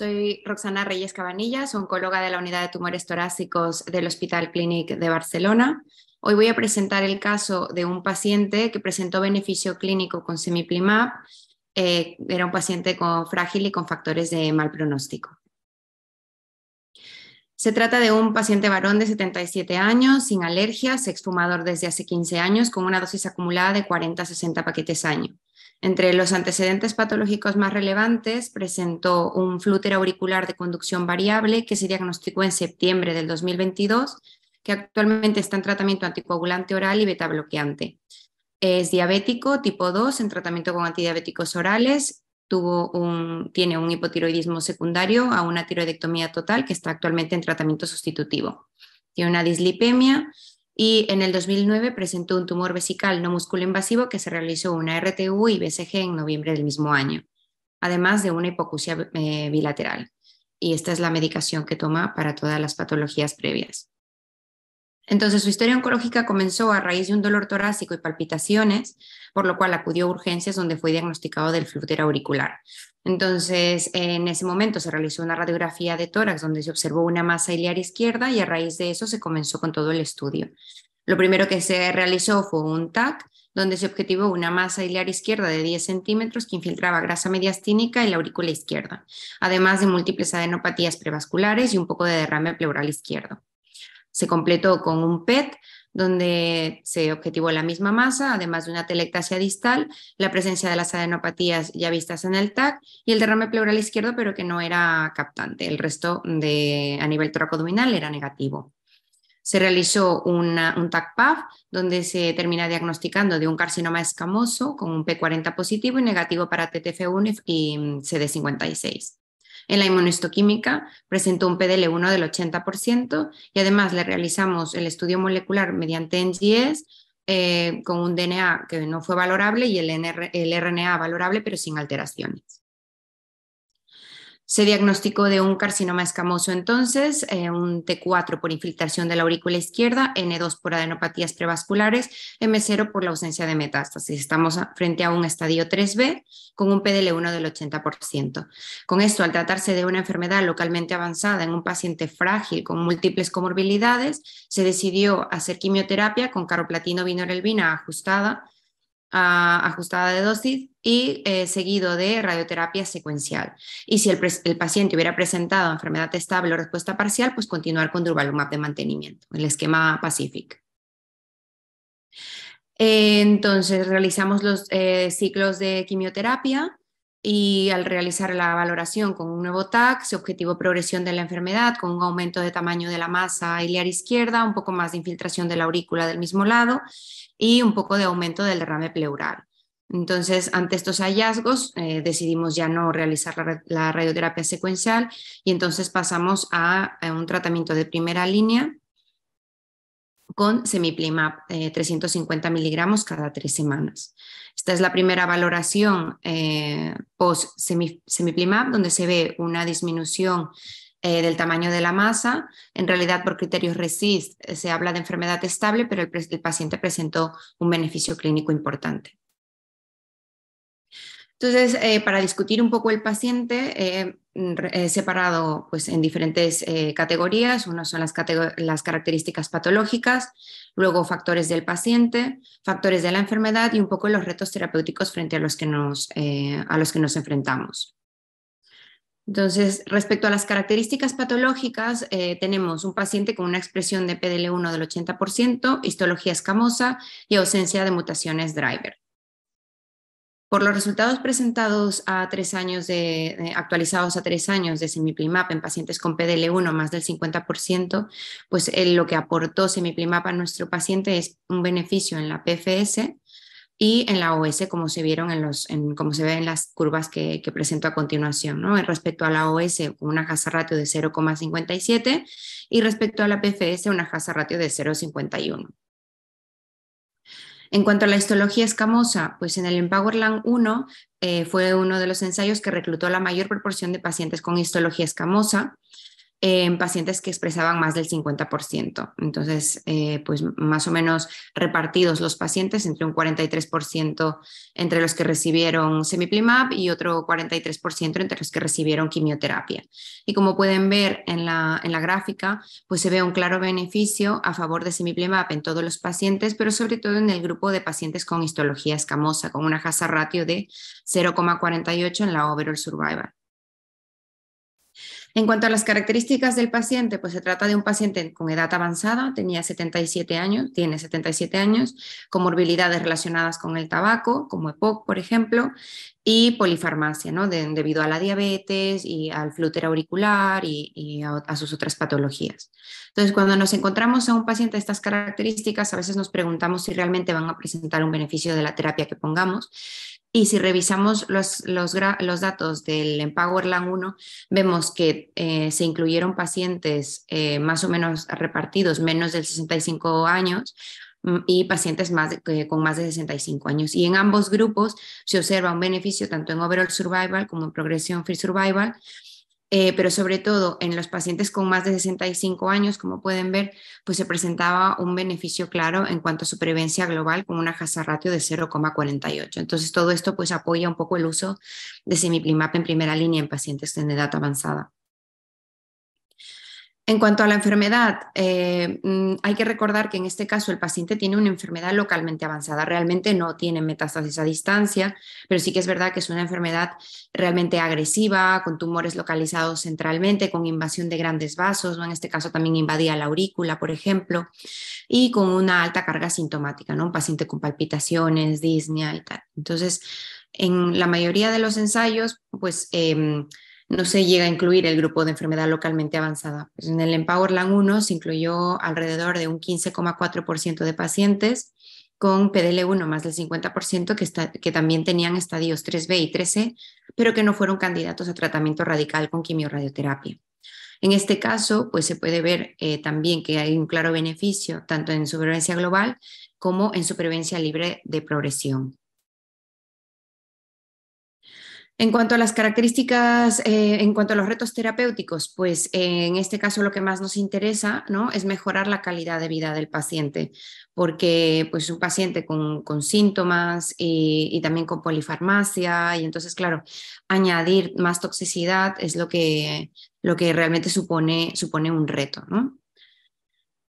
soy Roxana Reyes Cabanillas, oncóloga de la Unidad de Tumores Torácicos del Hospital Clínic de Barcelona. Hoy voy a presentar el caso de un paciente que presentó beneficio clínico con Cemiplimab. Era un paciente frágil y con factores de mal pronóstico. Se trata de un paciente varón de 77 años, sin alergias, exfumador desde hace 15 años, con una dosis acumulada de 40 a 60 paquetes año. Entre los antecedentes patológicos más relevantes, presentó un flúter auricular de conducción variable que se diagnosticó en septiembre del 2022, que actualmente está en tratamiento anticoagulante oral y betabloqueante. Es diabético tipo 2 en tratamiento con antidiabéticos orales. Tiene un hipotiroidismo secundario a una tiroidectomía total que está actualmente en tratamiento sustitutivo. Tiene una dislipemia y en el 2009 presentó un tumor vesical no musculoinvasivo que se realizó una RTU y BCG en noviembre del mismo año, además de una hipoacusia bilateral. Y esta es la medicación que toma para todas las patologías previas. Entonces, su historia oncológica comenzó a raíz de un dolor torácico y palpitaciones, por lo cual acudió a urgencias donde fue diagnosticado del flúter auricular. Entonces, en ese momento se realizó una radiografía de tórax donde se observó una masa iliar izquierda y a raíz de eso se comenzó con todo el estudio. Lo primero que se realizó fue un TAC, donde se objetivó una masa iliar izquierda de 10 centímetros que infiltraba grasa mediastínica en la aurícula izquierda, además de múltiples adenopatías prevasculares y un poco de derrame pleural izquierdo. Se completó con un PET, donde se objetivó la misma masa, además de una telectasia distal, la presencia de las adenopatías ya vistas en el TAC y el derrame pleural izquierdo, pero que no era captante. El resto a nivel toracoabdominal era negativo. Se realizó un TACPAF, donde se termina diagnosticando de un carcinoma escamoso con un P40 positivo y negativo para TTF1 y CD56. En la inmunohistoquímica presentó un PD-L1 del 80% y además le realizamos el estudio molecular mediante NGS con un DNA que no fue valorable y el RNA valorable pero sin alteraciones. Se diagnosticó de un carcinoma escamoso entonces, un T4 por infiltración de la aurícula izquierda, N2 por adenopatías prevasculares, M0 por la ausencia de metástasis. Estamos frente a un estadio 3B con un PD-L1 del 80%. Con esto, al tratarse de una enfermedad localmente avanzada en un paciente frágil con múltiples comorbilidades, se decidió hacer quimioterapia con caroplatino vinorelbina ajustada de dosis y seguido de radioterapia secuencial. Y si el paciente hubiera presentado enfermedad estable o respuesta parcial, pues continuar con durvalumab de mantenimiento, el esquema Pacific. Entonces realizamos los ciclos de quimioterapia y al realizar la valoración con un nuevo TAC, se objetivó progresión de la enfermedad con un aumento de tamaño de la masa iliar izquierda, un poco más de infiltración de la aurícula del mismo lado y un poco de aumento del derrame pleural. Entonces, ante estos hallazgos, decidimos ya no realizar la radioterapia secuencial y entonces pasamos a un tratamiento de primera línea con Cemiplimab, 350 miligramos cada 3 semanas. Esta es la primera valoración post-Cemiplimab, donde se ve una disminución del tamaño de la masa. En realidad, por criterios RECIST se habla de enfermedad estable, pero el paciente presentó un beneficio clínico importante. Entonces, para discutir un poco el paciente, he separado pues, en diferentes categorías. Uno son las características patológicas, luego factores del paciente, factores de la enfermedad y un poco los retos terapéuticos frente a los que nos enfrentamos. Entonces, respecto a las características patológicas, tenemos un paciente con una expresión de PD-L1 del 80%, histología escamosa y ausencia de mutaciones driver. Por los resultados presentados actualizados a 3 años de Cemiplimab en pacientes con PD-L1 más del 50%, pues lo que aportó Cemiplimab a nuestro paciente es un beneficio en la PFS y en la OS, como se vieron como se ve en las curvas que presento a continuación, ¿no? Respecto a la OS, una hazard ratio de 0,57 y respecto a la PFS, una hazard ratio de 0,51. En cuanto a la histología escamosa, pues en el EMPOWER-Lung 1 fue uno de los ensayos que reclutó la mayor proporción de pacientes con histología escamosa. en pacientes que expresaban más del 50%. Entonces, pues más o menos repartidos los pacientes entre un 43% entre los que recibieron Cemiplimab y otro 43% entre los que recibieron quimioterapia. Y como pueden ver en la gráfica, pues se ve un claro beneficio a favor de Cemiplimab en todos los pacientes, pero sobre todo en el grupo de pacientes con histología escamosa, con una hazard ratio de 0,48 en la overall survival. En cuanto a las características del paciente, pues se trata de un paciente con edad avanzada, tiene 77 años, comorbilidades relacionadas con el tabaco, como EPOC, por ejemplo, y polifarmacia, ¿no? Debido a la diabetes y al flúter auricular y a sus otras patologías. Entonces, cuando nos encontramos a un paciente de estas características, a veces nos preguntamos si realmente van a presentar un beneficio de la terapia que pongamos. Y si revisamos los datos del EMPOWER-Lung 1, vemos que se incluyeron pacientes más o menos repartidos, menos de 65 años y pacientes con más de 65 años. Y en ambos grupos se observa un beneficio tanto en overall survival como en progression-free survival, pero sobre todo en los pacientes con más de 65 años, como pueden ver, pues se presentaba un beneficio claro en cuanto a su supervivencia global con una hazard ratio de 0,48. Entonces todo esto pues apoya un poco el uso de Cemiplimab en primera línea en pacientes en edad avanzada. En cuanto a la enfermedad, hay que recordar que en este caso el paciente tiene una enfermedad localmente avanzada, realmente no tiene metástasis a distancia, pero sí que es verdad que es una enfermedad realmente agresiva, con tumores localizados centralmente, con invasión de grandes vasos, ¿no? En este caso también invadía la aurícula, por ejemplo, y con una alta carga sintomática, ¿no? Un paciente con palpitaciones, disnea y tal. Entonces, en la mayoría de los ensayos, pues no se llega a incluir el grupo de enfermedad localmente avanzada. Pues en el EMPOWER-Lung 1 se incluyó alrededor de un 15,4% de pacientes con PD-L1 más del 50% que también tenían estadios 3B y 3C, pero que no fueron candidatos a tratamiento radical con quimiorradioterapia. En este caso, pues se puede ver también que hay un claro beneficio tanto en supervivencia global como en supervivencia libre de progresión. En cuanto a las características, en cuanto a los retos terapéuticos, pues en este caso lo que más nos interesa, ¿no?, es mejorar la calidad de vida del paciente, porque pues un paciente con síntomas y también con polifarmacia, y entonces claro, añadir más toxicidad es lo que realmente supone un reto, ¿no?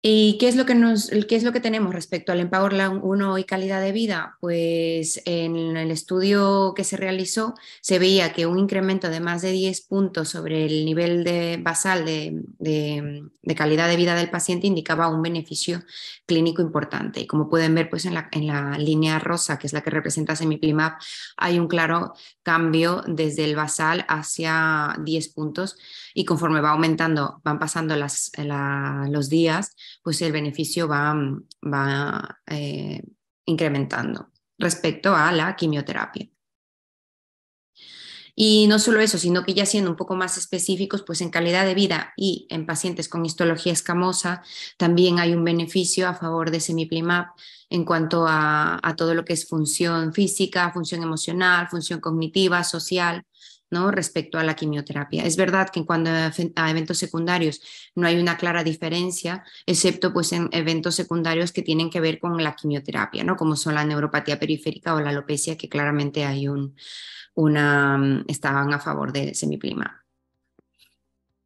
¿Y qué es lo que tenemos respecto al EMPOWER-Lung 1 y calidad de vida? Pues en el estudio que se realizó se veía que un incremento de más de 10 puntos sobre el nivel basal de calidad de vida del paciente indicaba un beneficio clínico importante. Y como pueden ver, pues en la línea rosa, que es la que representa Cemiplimab, hay un claro cambio desde el basal hacia 10 puntos y conforme va aumentando, van pasando los días, pues el beneficio va incrementando respecto a la quimioterapia. Y no solo eso, sino que ya siendo un poco más específicos, pues en calidad de vida y en pacientes con histología escamosa también hay un beneficio a favor de Cemiplimab en cuanto a todo lo que es función física, función emocional, función cognitiva, social, ¿no?, respecto a la quimioterapia. Es verdad que en cuanto a eventos secundarios no hay una clara diferencia, excepto pues en eventos secundarios que tienen que ver con la quimioterapia, ¿no?, como son la neuropatía periférica o la alopecia, que claramente hay estaban a favor de Cemiplimab.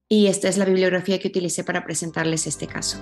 Y esta es la bibliografía que utilicé para presentarles este caso.